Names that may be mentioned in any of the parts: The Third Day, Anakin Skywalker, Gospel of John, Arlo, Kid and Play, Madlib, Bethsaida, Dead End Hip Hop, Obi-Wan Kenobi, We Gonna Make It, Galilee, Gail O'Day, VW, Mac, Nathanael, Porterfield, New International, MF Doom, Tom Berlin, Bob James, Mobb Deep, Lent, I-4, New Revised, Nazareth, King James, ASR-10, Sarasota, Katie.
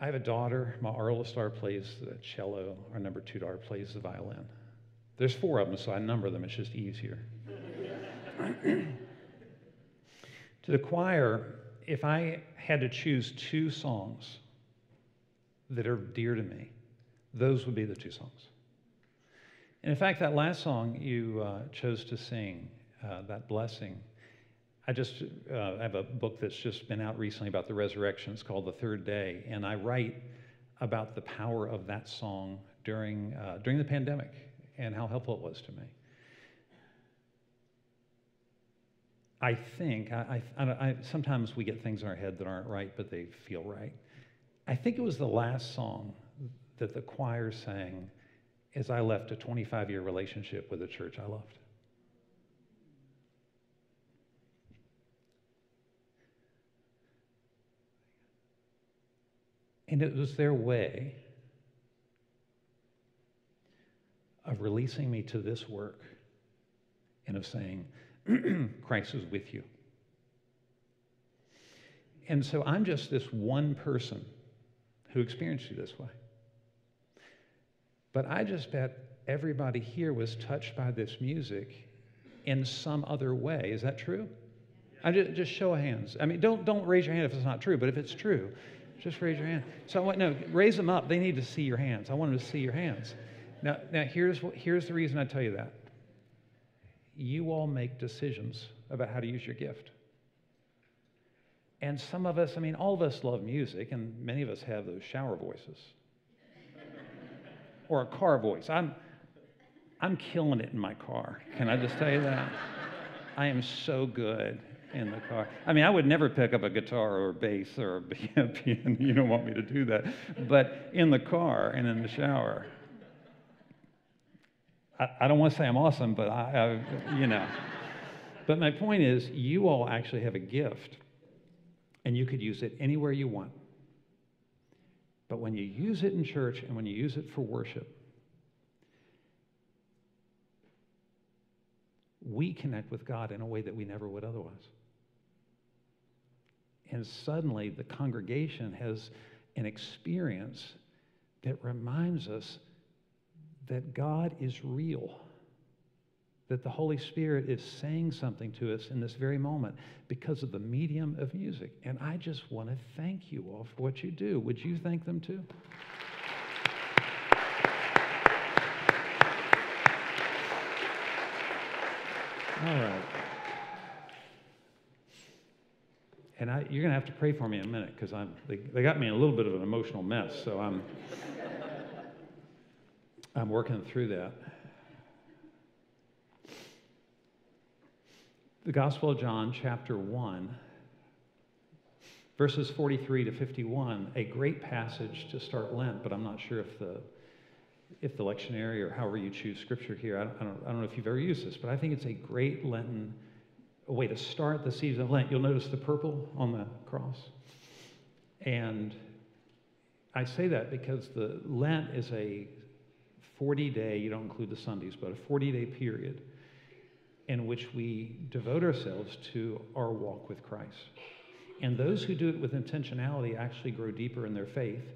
I have a daughter. My Arlo star plays the cello. Our number two daughter plays the violin. There's four of them, so I number them. It's just easier. To the choir, if I had to choose two songs that are dear to me, those would be the two songs. And in fact, that last song you chose to sing, that blessing, I have a book that's just been out recently about the resurrection. It's called The Third Day, and I write about the power of that song during the pandemic and how helpful it was to me. I think, sometimes we get things in our head that aren't right, but they feel right. I think it was the last song that the choir sang as I left a 25-year relationship with a church I loved. And it was their way of releasing me to this work and of saying, Christ is with you. And so I'm just this one person who experienced you this way. But I just bet everybody here was touched by this music in some other way. Is that true? Yeah. Just show of hands. I mean, don't raise your hand if it's not true, but if it's true, just raise your hand. Raise them up. They need to see your hands. I want them to see your hands. Now here's the reason I tell you that. You all make decisions about how to use your gift. And some of us, all of us love music, and many of us have those shower voices. Or a car voice. I'm killing it in my car. Can I just tell you that? I am so good in the car. I would never pick up a guitar or a bass or a piano. You don't want me to do that. But in the car and in the shower, I don't want to say I'm awesome, but I. But my point is, you all actually have a gift, and you could use it anywhere you want. But when you use it in church and when you use it for worship, we connect with God in a way that we never would otherwise. And suddenly, the congregation has an experience that reminds us that God is real, that the Holy Spirit is saying something to us in this very moment because of the medium of music. And I just want to thank you all for what you do. Would you thank them too? All right. And you're going to have to pray for me in a minute because they got me in a little bit of an emotional mess, so I'm working through that. The Gospel of John, chapter 1, verses 43 to 51, a great passage to start Lent, but I'm not sure if the lectionary or however you choose scripture here, I don't know if you've ever used this, but I think it's a great Lenten way to start the season of Lent. You'll notice the purple on the cross. And I say that because the Lent is a 40-day, you don't include the Sundays, but a 40-day period in which we devote ourselves to our walk with Christ. And those who do it with intentionality actually grow deeper in their faith,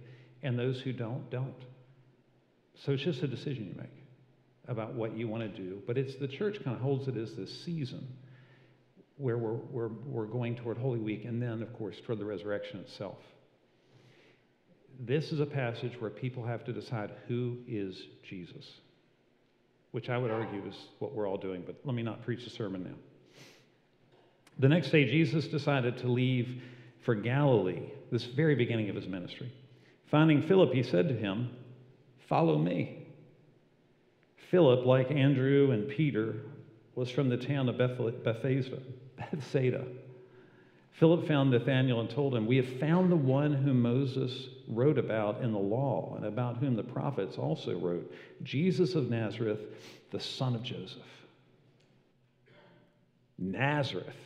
and those who don't. So it's just a decision you make about what you want to do. But it's the church kind of holds it as this season where we're going toward Holy Week and then, of course, toward the resurrection itself. This is a passage where people have to decide who is Jesus, which I would argue is what we're all doing, but let me not preach a sermon now. The next day, Jesus decided to leave for Galilee, this very beginning of his ministry. Finding Philip, he said to him, "Follow me." Philip, like Andrew and Peter, was from the town of Bethsaida. Philip found Nathanael and told him, "We have found the one whom Moses wrote about in the law and about whom the prophets also wrote, Jesus of Nazareth, the son of Joseph." Nazareth.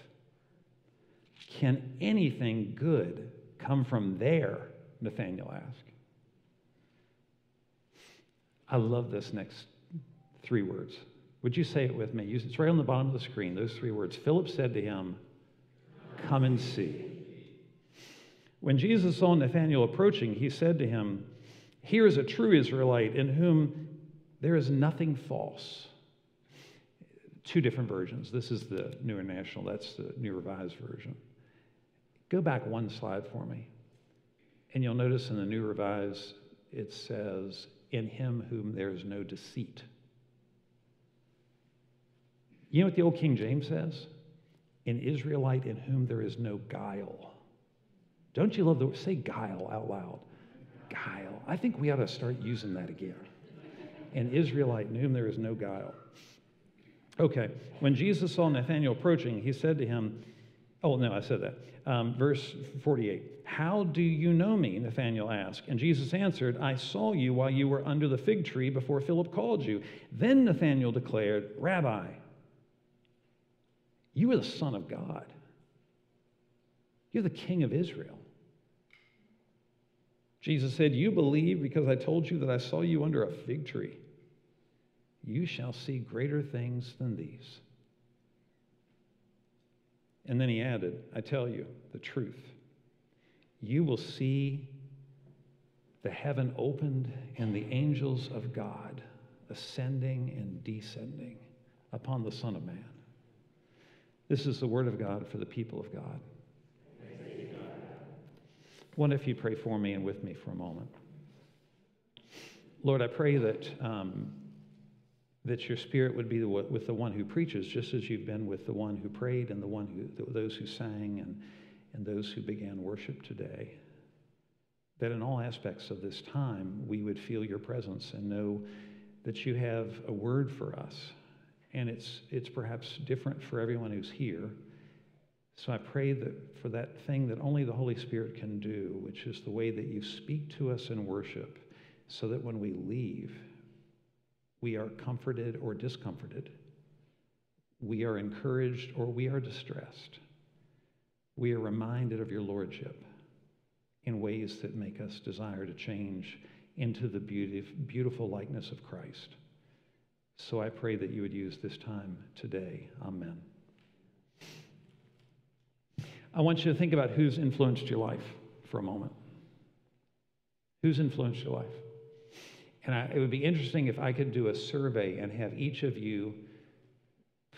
Can anything good come from there? Nathanael asked. I love this next three words. Would you say it with me? It's right on the bottom of the screen, those three words. Philip said to him, "Come and see." When Jesus saw Nathanael approaching, he said to him, "Here is a true Israelite in whom there is nothing false." Two different versions. This is the New International. That's the New Revised version. Go back one slide for me. And you'll notice in the New Revised, it says, "In him whom there is no deceit." You know what the old King James says? "An Israelite in whom there is no guile." Don't you love the word? Say guile out loud. Guile. I think we ought to start using that again. "An Israelite in whom there is no guile." Okay. When Jesus saw Nathanael approaching, he said to him, oh, no, I said that. Verse 48. "How do you know me?" Nathanael asked. And Jesus answered, "I saw you while you were under the fig tree before Philip called you." Then Nathanael declared, "Rabbi, you are the Son of God. You're the King of Israel." Jesus said, "You believe because I told you that I saw you under a fig tree. You shall see greater things than these." And then he added, "I tell you the truth. You will see the heaven opened and the angels of God ascending and descending upon the Son of Man." This is the word of God for the people of God. Praise be to God. What if you pray for me and with me for a moment? Lord, I pray that your spirit would be with the one who preaches, just as you've been with the one who prayed and the one who, those who sang and those who began worship today. That in all aspects of this time, we would feel your presence and know that you have a word for us. And it's perhaps different for everyone who's here. So I pray that for that thing that only the Holy Spirit can do, which is the way that you speak to us in worship, so that when we leave, we are comforted or discomforted. We are encouraged or we are distressed. We are reminded of your lordship in ways that make us desire to change into the beautiful likeness of Christ. So I pray that you would use this time today. Amen. I want you to think about who's influenced your life for a moment. Who's influenced your life? And it would be interesting if I could do a survey and have each of you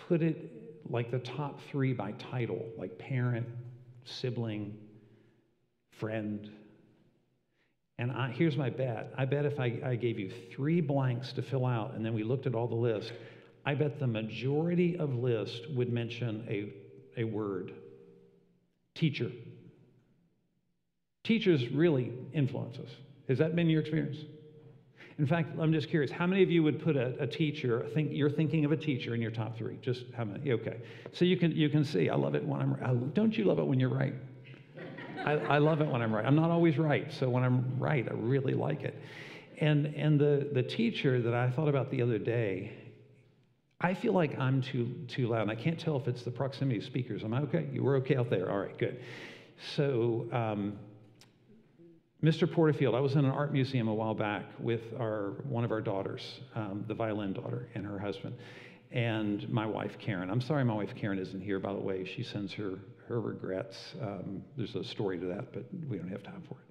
put it like the top three by title, like parent, sibling, friend. And here's my bet. I bet if I gave you three blanks to fill out and then we looked at all the list, I bet the majority of lists would mention a word. Teacher. Teachers really influence us. Has that been your experience? In fact, I'm just curious, how many of you would put a teacher, you're thinking of a teacher in your top three? Just how many? Okay. So you can see, I love it when I'm right. Don't you love it when you're right? I love it when I'm right. I'm not always right, so when I'm right, I really like it. And the teacher that I thought about the other day, I feel like I'm too loud, and I can't tell if it's the proximity of speakers. Am I okay? You were okay out there. All right, good. So Mr. Porterfield, I was in an art museum a while back with one of our daughters, the violin daughter, and her husband, and my wife, Karen. I'm sorry my wife, Karen, isn't here, by the way. She sends her regrets. There's a story to that, but we don't have time for it.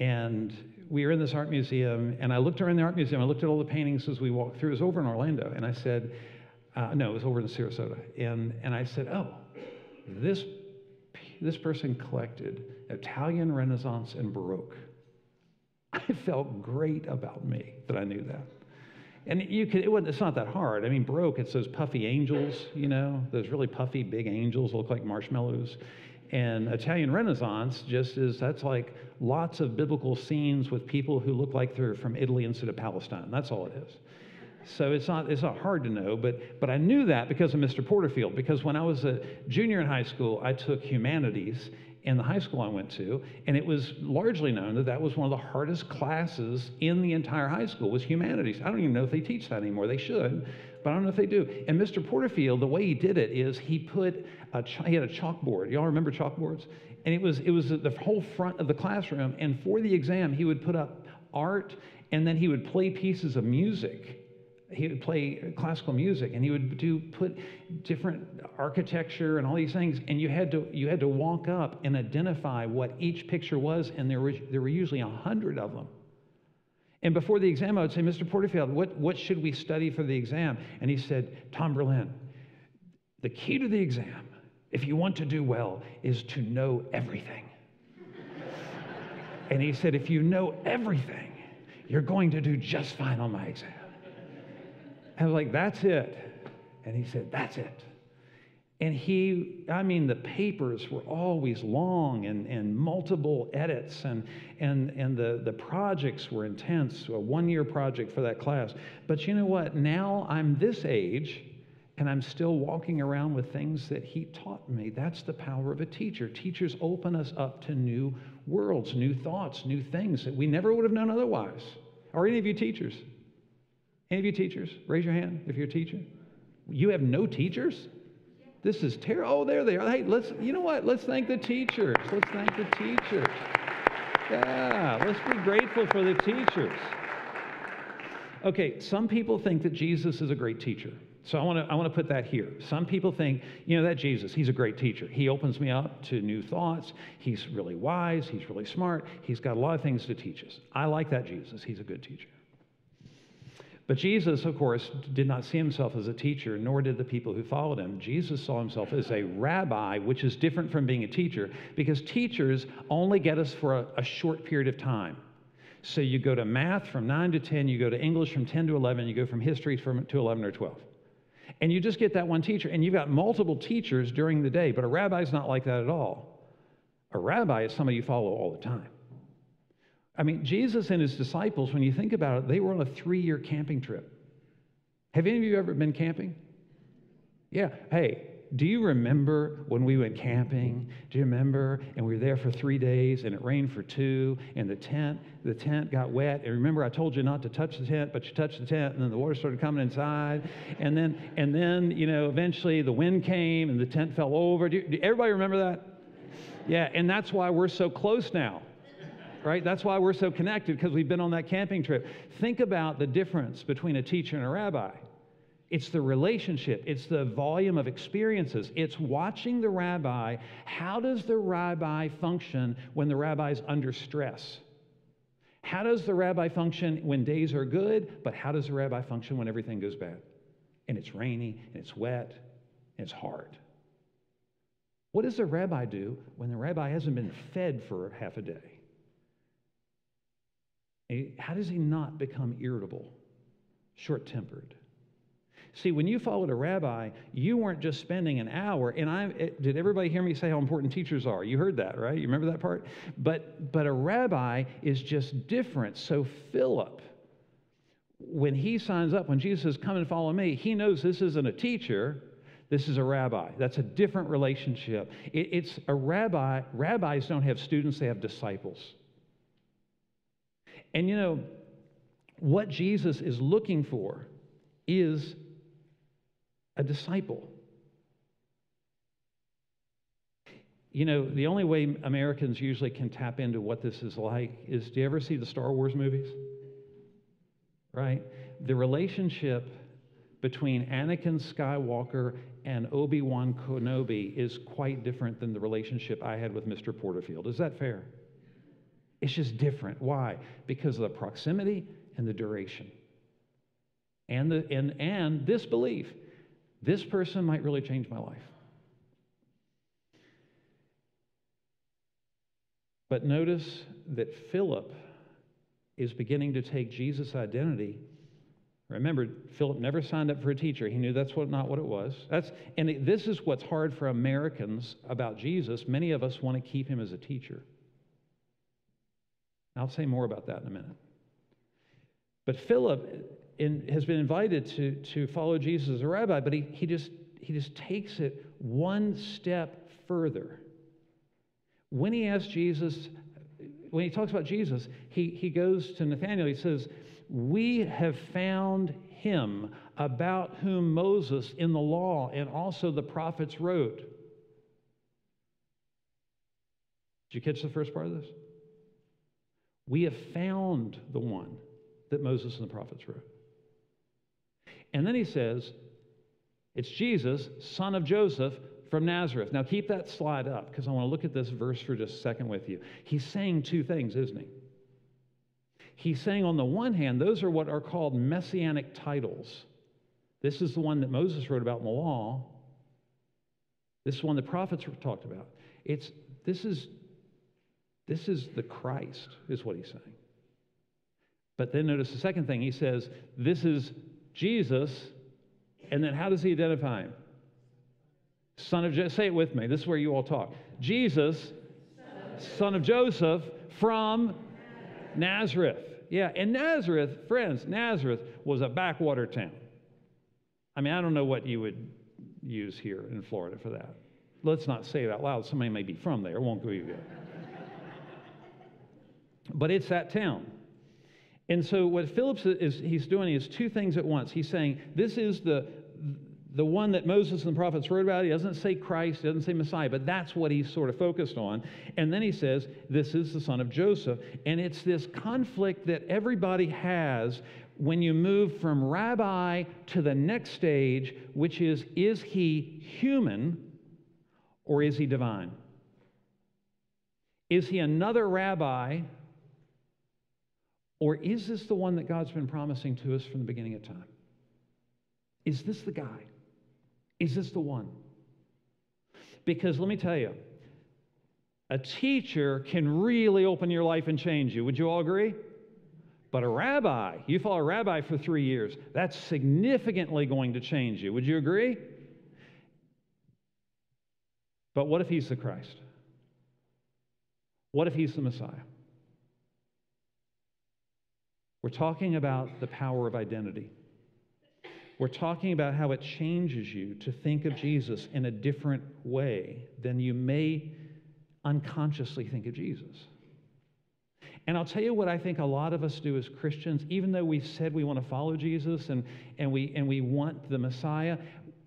And we were in this art museum, and I looked around the art museum. I looked at all the paintings as we walked through. It was over in Orlando, and I said, no, it was over in Sarasota. And I said, oh, this person collected Italian Renaissance and Baroque. I felt great about me that I knew that. And it's not that hard. I mean, Baroque, it's those puffy angels, you know, those really puffy big angels look like marshmallows. And Italian Renaissance that's like lots of biblical scenes with people who look like they're from Italy instead of Palestine. That's all it is. So it's not hard to know, but I knew that because of Mr. Porterfield, because when I was a junior in high school, I took humanities in the high school I went to, and it was largely known that that was one of the hardest classes in the entire high school was humanities. I don't even know if they teach that anymore. They should, but I don't know if they do. And Mr. Porterfield, the way he did it is he had a chalkboard. Y'all remember chalkboards? And it was the whole front of the classroom, and for the exam, he would put up art, and then he would play pieces of music. He would play classical music, and he would put different architecture and all these things, and you had to walk up and identify what each picture was, and there were usually 100 of them. And before the exam, I would say, Mr. Porterfield, what should we study for the exam? And he said, Tom Berlin, the key to the exam, if you want to do well, is to know everything. And he said, if you know everything, you're going to do just fine on my exam. I was like, that's it. And he said, that's it. And the papers were always long and multiple edits, and the projects were intense, a one-year project for that class. But you know what? Now I'm this age, and I'm still walking around with things that he taught me. That's the power of a teacher. Teachers open us up to new worlds, new thoughts, new things that we never would have known otherwise. Are any of you teachers? Any of you teachers? Raise your hand if you're a teacher. You have no teachers? This is terrible. Oh, there they are. Hey, let's thank the teachers. Let's thank the teachers. Yeah, let's be grateful for the teachers. Okay, some people think that Jesus is a great teacher. So I want to put that here. Some people think, that Jesus, he's a great teacher. He opens me up to new thoughts. He's really wise. He's really smart. He's got a lot of things to teach us. I like that Jesus. He's a good teacher. But Jesus, of course, did not see himself as a teacher, nor did the people who followed him. Jesus saw himself as a rabbi, which is different from being a teacher, because teachers only get us for a short period of time. So you go to math from 9 to 10, you go to English from 10 to 11, you go from history to 11 or 12. And you just get that one teacher, and you've got multiple teachers during the day, but a rabbi is not like that at all. A rabbi is somebody you follow all the time. Jesus and his disciples, when you think about it, they were on a 3-year camping trip. Have any of you ever been camping? Yeah. Hey, do you remember when we went camping? Do you remember? And we were there for 3 days, and it rained for 2, and the tent got wet. And remember, I told you not to touch the tent, but you touched the tent, and then the water started coming inside. And then eventually the wind came, and the tent fell over. Do everybody remember that? Yeah, and that's why we're so close now. Right? That's why we're so connected, because we've been on that camping trip. Think about the difference between a teacher and a rabbi. It's the relationship. It's the volume of experiences. It's watching the rabbi. How does the rabbi function when the rabbi's under stress? How does the rabbi function when days are good, but how does the rabbi function when everything goes bad? And it's rainy, and it's wet, and it's hard. What does the rabbi do when the rabbi hasn't been fed for half a day? How does he not become irritable, short-tempered? See, when you followed a rabbi, you weren't just spending an hour, did everybody hear me say how important teachers are? You heard that, right? You remember that part? But a rabbi is just different. So Philip, when he signs up, when Jesus says, come and follow me, he knows this isn't a teacher, this is a rabbi. That's a different relationship. It's a rabbi. Rabbis don't have students, they have disciples. And what Jesus is looking for is a disciple. The only way Americans usually can tap into what this is like is, do you ever see the Star Wars movies? Right? The relationship between Anakin Skywalker and Obi-Wan Kenobi is quite different than the relationship I had with Mr. Porterfield. Is that fair? It's just different. Why? Because of the proximity and the duration. And this belief, this person might really change my life. But notice that Philip is beginning to take Jesus' identity. Remember, Philip never signed up for a teacher. He knew that's not what it was. This is what's hard for Americans about Jesus. Many of us want to keep him as a teacher. I'll say more about that in a minute. But Philip and has been invited to follow Jesus as a rabbi, but he just takes it one step further. When he asks Jesus, when he talks about Jesus, he goes to Nathanael. He says, "We have found him about whom Moses in the law and also the prophets wrote." Did you catch the first part of this? We have found the one that Moses and the prophets wrote. And then he says, it's Jesus, son of Joseph, from Nazareth. Now keep that slide up, because I want to look at this verse for just a second with you. He's saying two things, isn't he? He's saying, on the one hand, those are what are called messianic titles. This is the one that Moses wrote about in the law. This is one the prophets talked about. This is the Christ, is what he's saying. But then notice the second thing. He says, this is Jesus, and then how does he identify him? Son of Joseph. Say it with me. This is where you all talk. Jesus, son of Joseph, from Nazareth. Yeah, and Nazareth, friends, Nazareth was a backwater town. I mean, I don't know what you would use here in Florida for that. Let's not say it out loud. Somebody may be from there. Won't go you there. But it's that town. And so what Phillips he's doing is two things at once. He's saying, this is the one that Moses and the prophets wrote about. He doesn't say Christ, he doesn't say Messiah, but that's what he's sort of focused on. And then he says, this is the son of Joseph. And it's this conflict that everybody has when you move from rabbi to the next stage, which is he human or is he divine? Is he another rabbi, or is this the one that God's been promising to us from the beginning of time? Is this the guy? Is this the one? Because let me tell you, a teacher can really open your life and change you. Would you all agree? But a rabbi, you follow a rabbi for 3 years, that's significantly going to change you. Would you agree? But what if he's the Christ? What if he's the Messiah? We're talking about the power of identity. We're talking about how it changes you to think of Jesus in a different way than you may unconsciously think of Jesus. And I'll tell you what I think a lot of us do as Christians, even though we've said we want to follow Jesus and we want the Messiah,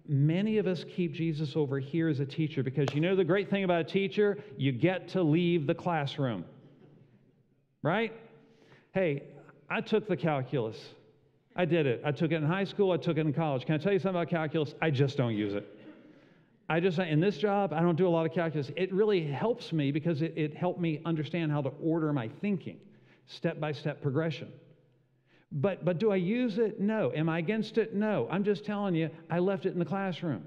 many of us keep Jesus over here as a teacher, because you know the great thing about a teacher? You get to leave the classroom, right? Hey, I took the calculus. I did it. I took it in high school. I took it in college. Can I tell you something about calculus? I just don't use it. In this job, I don't do a lot of calculus. It really helps me because it helped me understand how to order my thinking, step-by-step progression. But do I use it? No. Am I against it? No. I'm just telling you, I left it in the classroom.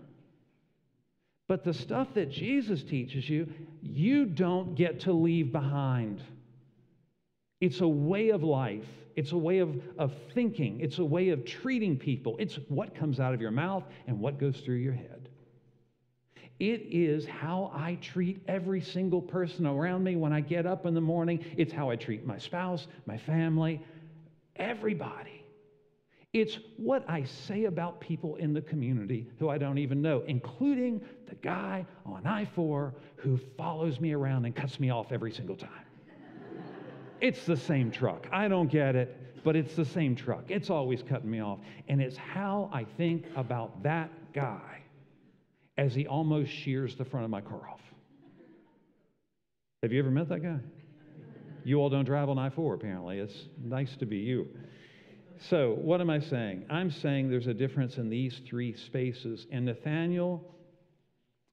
But the stuff that Jesus teaches you, you don't get to leave behind. It's a way of life. It's a way of thinking. It's a way of treating people. It's what comes out of your mouth and what goes through your head. It is how I treat every single person around me when I get up in the morning. It's how I treat my spouse, my family, everybody. It's what I say about people in the community who I don't even know, including the guy on I-4 who follows me around and cuts me off every single time. It's the same truck. I don't get it, but it's the same truck. It's always cutting me off. And it's how I think about that guy as he almost shears the front of my car off. Have you ever met that guy? You all don't drive on I-4, apparently. It's nice to be you. So what am I saying? I'm saying there's a difference in these three spaces. And Nathanael,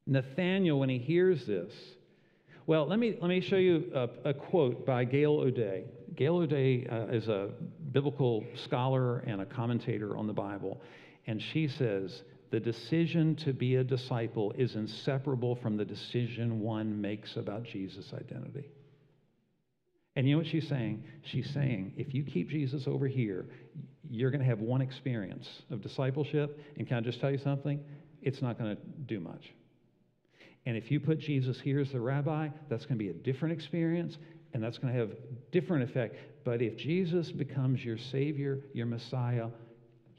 when he hears this, well, let me show you a quote by Gail O'Day. Gail O'Day is a biblical scholar and a commentator on the Bible, and she says, the decision to be a disciple is inseparable from the decision one makes about Jesus' identity. And you know what she's saying? She's saying, if you keep Jesus over here, you're going to have one experience of discipleship, and can I just tell you something? It's not going to do much. And if you put Jesus here as the rabbi, that's going to be a different experience, and that's going to have different effect. But if Jesus becomes your Savior, your Messiah,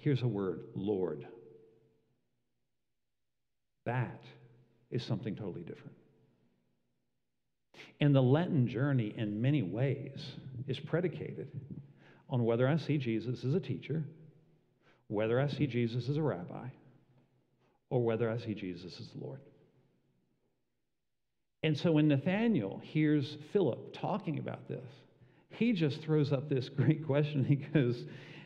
Here's a word, Lord. That is something totally different. And the Lenten journey, in many ways, is predicated on whether I see Jesus as a teacher, whether I see Jesus as a rabbi, or whether I see Jesus as the Lord. And so when Nathanael hears Philip talking about this, he just throws up this great question.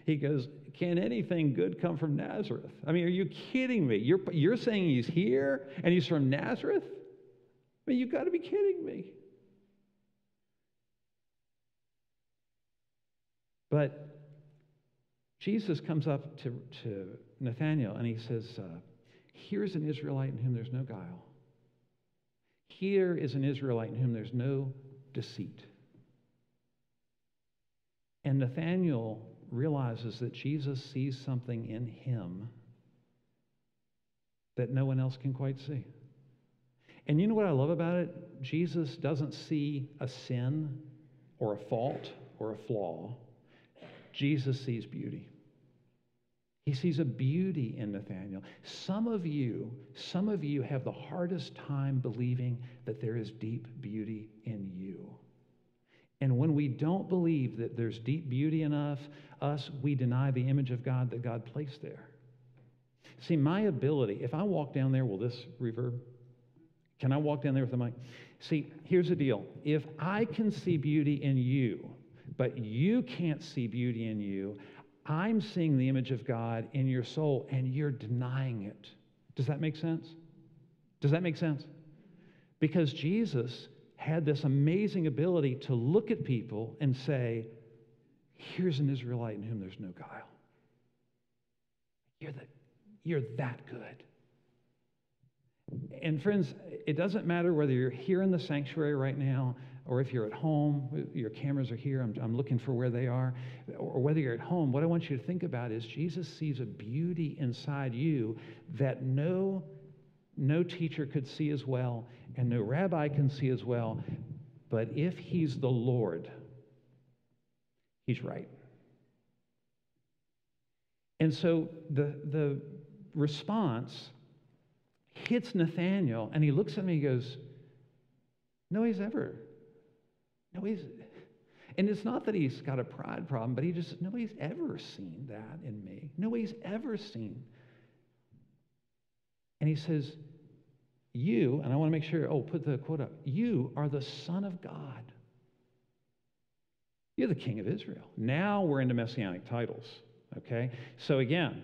He goes, can anything good come from Nazareth? I mean, are you kidding me? You're saying he's here and he's from Nazareth? I mean, you've got to be kidding me. But Jesus comes up to Nathanael and he says, here's an Israelite in whom there's no guile. Here is an Israelite in whom there's no deceit. And Nathanael realizes that Jesus sees something in him that no one else can quite see. And you know what I love about it? Jesus doesn't see a sin or a fault or a flaw. Jesus sees beauty. He sees a beauty in Nathanael. Some of you have the hardest time believing that there is deep beauty in you. And when we don't believe that there's deep beauty in us, we deny the image of God that God placed there. See, my ability, if I walk down there, will this reverb? Can I walk down there with a mic? See, here's the deal. If I can see beauty in you, but you can't see beauty in you, I'm seeing the image of God in your soul, and you're denying it. Does that make sense? Does that make sense? Because Jesus had this amazing ability to look at people and say, here's an Israelite in whom there's no guile. You're that good. And friends, it doesn't matter whether you're here in the sanctuary right now, or if you're at home, your cameras are here, I'm looking for where they are, or whether you're at home, what I want you to think about is Jesus sees a beauty inside you that no teacher could see as well, and no rabbi can see as well, but if he's the Lord, he's right. And so the response hits Nathanael, and he looks at me and he goes, no, he's and it's not that he's got a pride problem, but he just, nobody's ever seen that in me. Nobody's ever seen. And he says, you, and I want to make sure, put the quote up. You are the Son of God. You're the King of Israel. Now we're into messianic titles, okay? So again,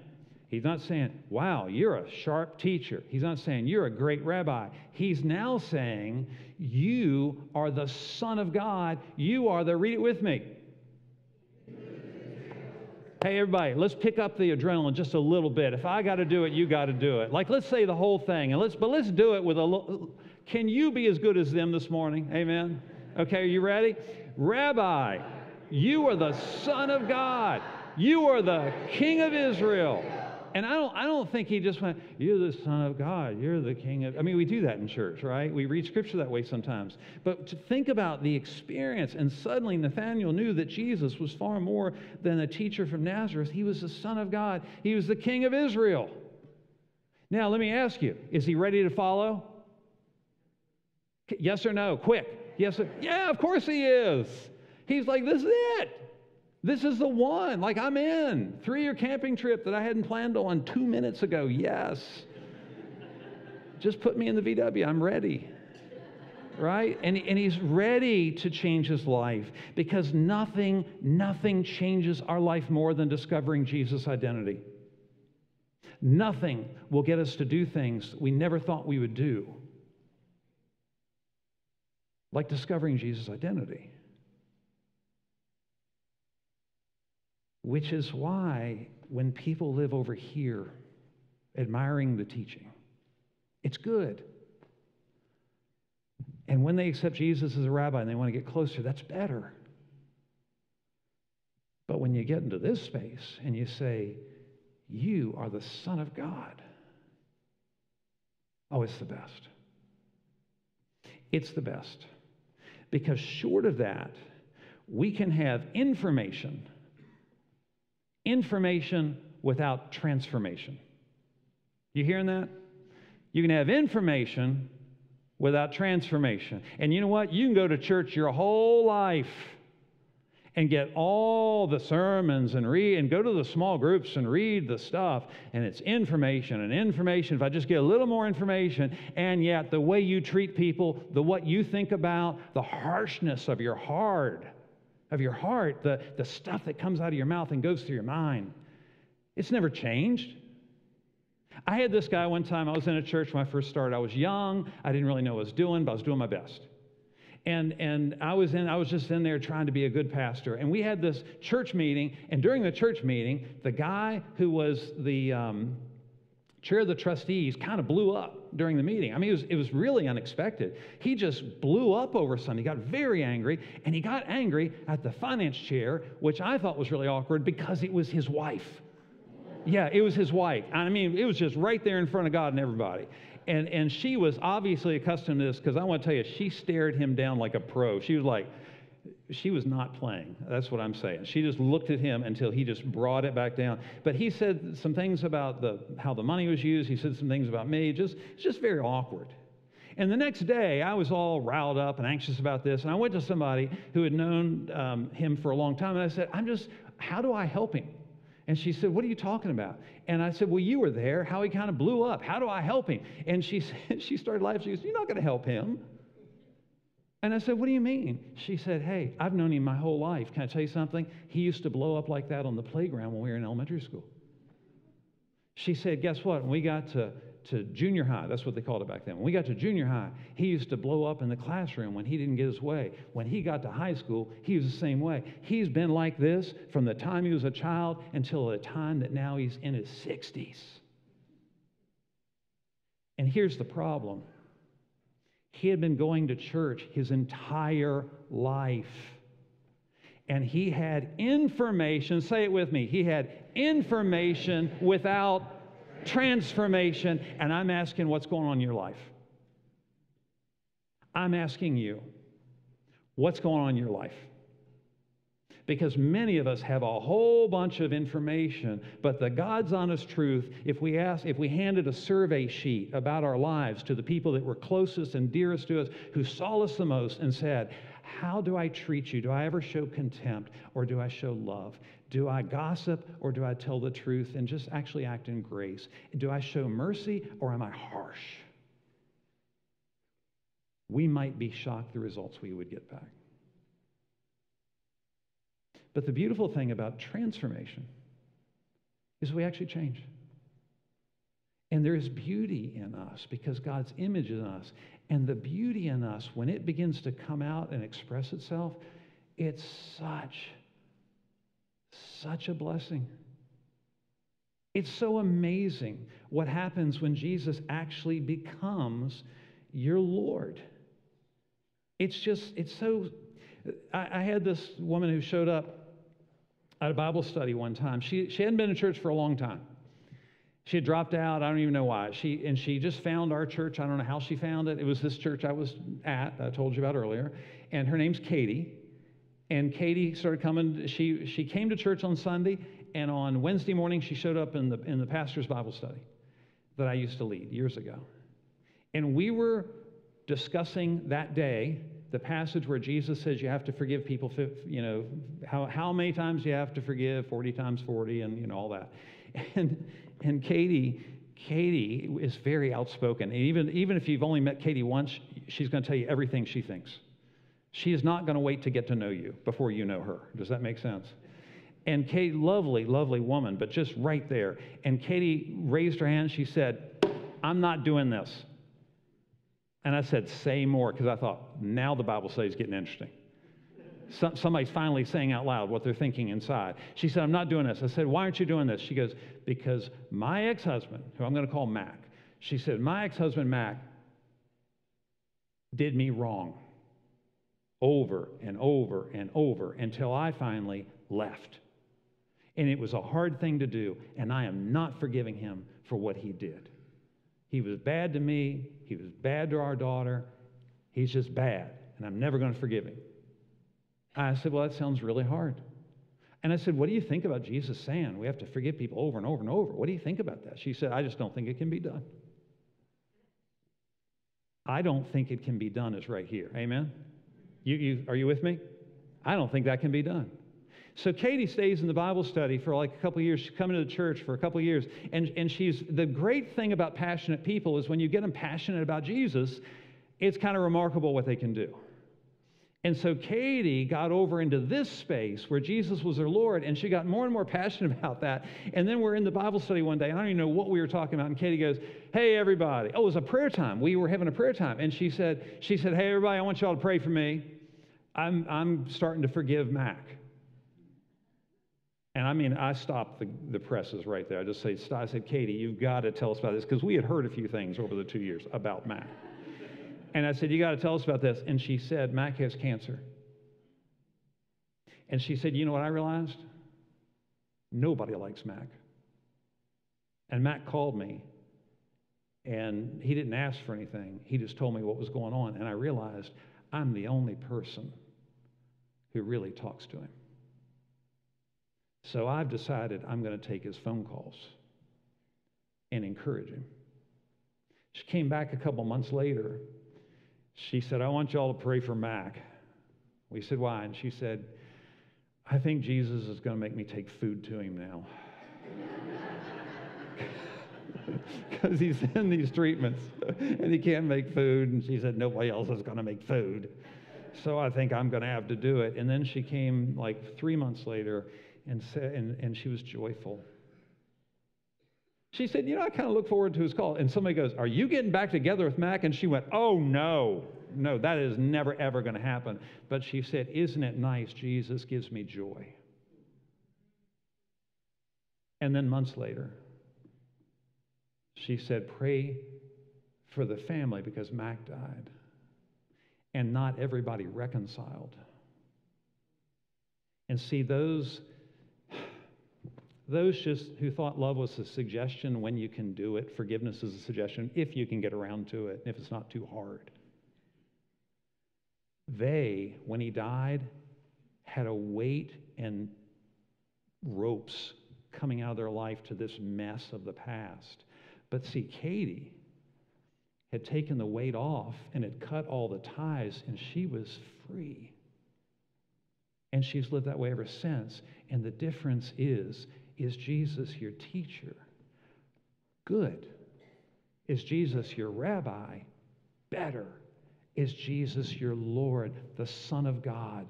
he's not saying, wow, you're a sharp teacher. He's not saying, you're a great rabbi. He's now saying, you are the Son of God. You are the, read it with me. Hey, everybody, let's pick up the adrenaline just a little bit. If I got to do it, you got to do it. Like, let's say the whole thing, and let's do it with a, can you be as good as them this morning? Amen? Okay, are you ready? Rabbi, you are the Son of God. You are the King of Israel. And I don't think he just went, you're the Son of God, you're the King of... I mean, we do that in church, right? We read Scripture that way sometimes. But to think about the experience, and suddenly Nathanael knew that Jesus was far more than a teacher from Nazareth. He was the Son of God. He was the King of Israel. Now, let me ask you, is he ready to follow? Yes or no? Quick. Yes or... Yeah, of course he is. He's like, this is it. This is the one, like I'm in. 3-year camping trip that I hadn't planned on 2 minutes ago, yes. Just put me in the VW, I'm ready, right? And he's ready to change his life because nothing changes our life more than discovering Jesus' identity. Nothing will get us to do things we never thought we would do, like discovering Jesus' identity. Which is why when people live over here admiring the teaching, it's good. And when they accept Jesus as a rabbi and they want to get closer, that's better. But when you get into this space and you say, you are the Son of God, it's the best. It's the best. Because short of that, we can have information without transformation. You hearing that? You can have information without transformation. And you know what? You can go to church your whole life and get all the sermons and read and go to the small groups and read the stuff, and it's information and information. If I just get a little more information, and yet the way you treat people, the what you think about, the harshness of your heart, the stuff that comes out of your mouth and goes through your mind, it's never changed. I had this guy one time. I was in a church when I first started. I was young. I didn't really know what I was doing, but I was doing my best. And I was just in there trying to be a good pastor. And we had this church meeting, and during the church meeting, the guy who was the chair of the trustees kind of blew up during the meeting. I mean, it was really unexpected. He just blew up over something. He got very angry, and he got angry at the finance chair, which I thought was really awkward because it was his wife. Yeah, it was his wife. I mean, it was just right there in front of God and everybody. And she was obviously accustomed to this, because I want to tell you, she stared him down like a pro. She was not playing. That's what I'm saying. She just looked at him until he just brought it back down. But he said some things about how the money was used. He said some things about me. It's just very awkward. And the next day, I was all riled up and anxious about this. And I went to somebody who had known him for a long time. And I said, how do I help him? And she said, what are you talking about? And I said, well, you were there, how he kind of blew up. How do I help him? And she said, she started laughing. She goes, you're not going to help him. And I said, what do you mean? She said, hey, I've known him my whole life. Can I tell you something? He used to blow up like that on the playground when we were in elementary school. She said, guess what? When we got to junior high, that's what they called it back then. When we got to junior high, he used to blow up in the classroom when he didn't get his way. When he got to high school, he was the same way. He's been like this from the time he was a child until the time that now he's in his 60s. And here's the problem. He had been going to church his entire life. And he had information, say it with me, he had information without transformation. And I'm asking, what's going on in your life? I'm asking you, what's going on in your life? Because many of us have a whole bunch of information, but the God's honest truth, if we handed a survey sheet about our lives to the people that were closest and dearest to us, who saw us the most, and said, how do I treat you? Do I ever show contempt, or do I show love? Do I gossip, or do I tell the truth and just actually act in grace? Do I show mercy, or am I harsh? We might be shocked the results we would get back. But the beautiful thing about transformation is we actually change. And there is beauty in us because God's image is in us. And the beauty in us, when it begins to come out and express itself, it's such a blessing. It's so amazing what happens when Jesus actually becomes your Lord. It's so... I had this woman who showed up at a Bible study one time. She hadn't been in church for a long time. She had dropped out. I don't even know why. She just found our church. I don't know how she found it. It was this church I was at, I told you about earlier. And her name's Katie. And Katie started coming. She came to church on Sunday, and on Wednesday morning she showed up in the pastor's Bible study that I used to lead years ago. And we were discussing that day the passage where Jesus says you have to forgive people, you know, how many times you have to forgive, 40 times 40, and you know all that. And Katie is very outspoken. And even if you've only met Katie once, she's going to tell you everything she thinks. She is not going to wait to get to know you before you know her. Does that make sense? And Katie, lovely, lovely woman, but just right there. And Katie raised her hand. She said, I'm not doing this. And I said, say more, because I thought, now the Bible study is getting interesting. Somebody's finally saying out loud what they're thinking inside. She said, I'm not doing this. I said, why aren't you doing this? She goes, because my ex-husband, who I'm going to call Mac, she said, my ex-husband Mac did me wrong over and over and over until I finally left. And it was a hard thing to do, and I am not forgiving him for what he did. He was bad to me. He was bad to our daughter. He's just bad, and I'm never going to forgive him. I said, well, that sounds really hard. And I said, what do you think about Jesus saying we have to forgive people over and over and over? What do you think about that? She said, I just don't think it can be done. I don't think it can be done is right here. Amen? You are you with me? I don't think that can be done. So Katie stays in the Bible study for like a couple years. She's coming to the church for a couple years. And she's the great thing about passionate people is when you get them passionate about Jesus, it's kind of remarkable what they can do. And so Katie got over into this space where Jesus was her Lord, and she got more and more passionate about that. And then we're in the Bible study one day, and I don't even know what we were talking about, and Katie goes, hey, everybody. Oh, it was a prayer time. We were having a prayer time. And she said, hey, everybody, I want you all to pray for me. I'm starting to forgive Mac. And I mean, I stopped the presses right there. I said, Katie, you've got to tell us about this, because we had heard a few things over the 2 years about Mac. And I said, you got to tell us about this. And she said, Mac has cancer. And she said, you know what I realized? Nobody likes Mac. And Mac called me, and he didn't ask for anything. He just told me what was going on. And I realized I'm the only person who really talks to him. So I've decided I'm going to take his phone calls and encourage him. She came back a couple months later. She said, I want you all to pray for Mac. We said, why? And she said, I think Jesus is going to make me take food to him now. Because he's in these treatments, and he can't make food. And she said, nobody else is going to make food. So I think I'm going to have to do it. And then she came like 3 months later and said, and she was joyful. She said, you know, I kind of look forward to his call. And somebody goes, are you getting back together with Mac? And she went, oh, no, that is never, ever going to happen. But she said, isn't it nice? Jesus gives me joy. And then months later, she said, pray for the family because Mac died. And not everybody reconciled. And see, those just who thought love was a suggestion when you can do it, forgiveness is a suggestion if you can get around to it, if it's not too hard. They, when he died, had a weight and ropes coming out of their life to this mess of the past. But see, Katie had taken the weight off and had cut all the ties, and she was free. And she's lived that way ever since. And the difference is Jesus your teacher? Good. Is Jesus your rabbi? Better. Is Jesus your Lord, the Son of God,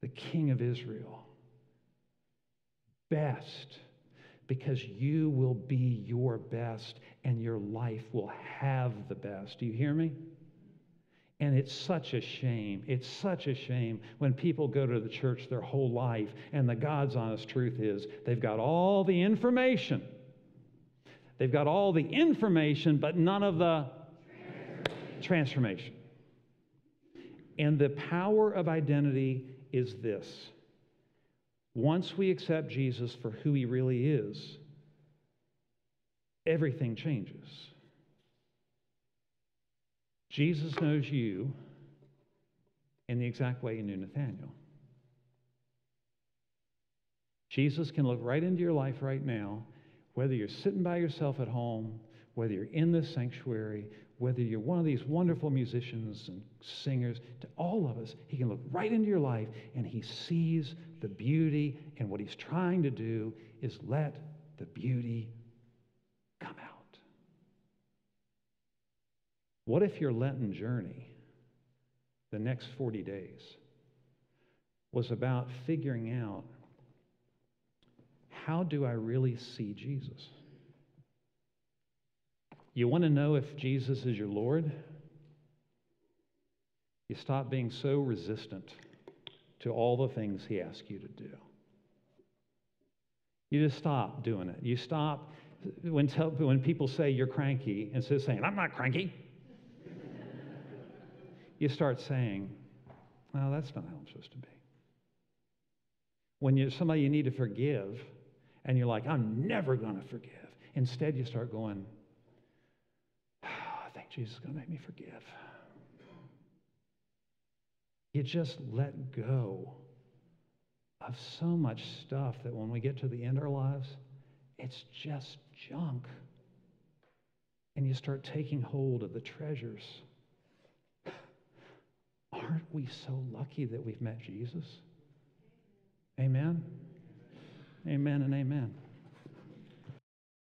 the King of Israel? Best. Because you will be your best, and your life will have the best. Do you hear me? And it's such a shame. It's such a shame when people go to the church their whole life, and the God's honest truth is they've got all the information. They've got all the information, but none of the transformation. And the power of identity is this. Once we accept Jesus for who he really is, everything changes. Jesus knows you in the exact way he knew Nathaniel. Jesus can look right into your life right now, whether you're sitting by yourself at home, whether you're in this sanctuary, whether you're one of these wonderful musicians and singers, to all of us, he can look right into your life, and he sees the beauty, and what he's trying to do is let the beauty come out. What if your Lenten journey, the next 40 days, was about figuring out, how do I really see Jesus? You want to know if Jesus is your Lord? You stop being so resistant to all the things he asks you to do. You just stop doing it. You stop when people say you're cranky, instead of saying, I'm not cranky. You start saying, no, that's not how I'm supposed to be. When you're somebody you need to forgive, and you're like, I'm never going to forgive. Instead, you start going, oh, I think Jesus is going to make me forgive. You just let go of so much stuff that when we get to the end of our lives, it's just junk. And you start taking hold of the treasures. Aren't we so lucky that we've met Jesus? Amen? Amen and amen.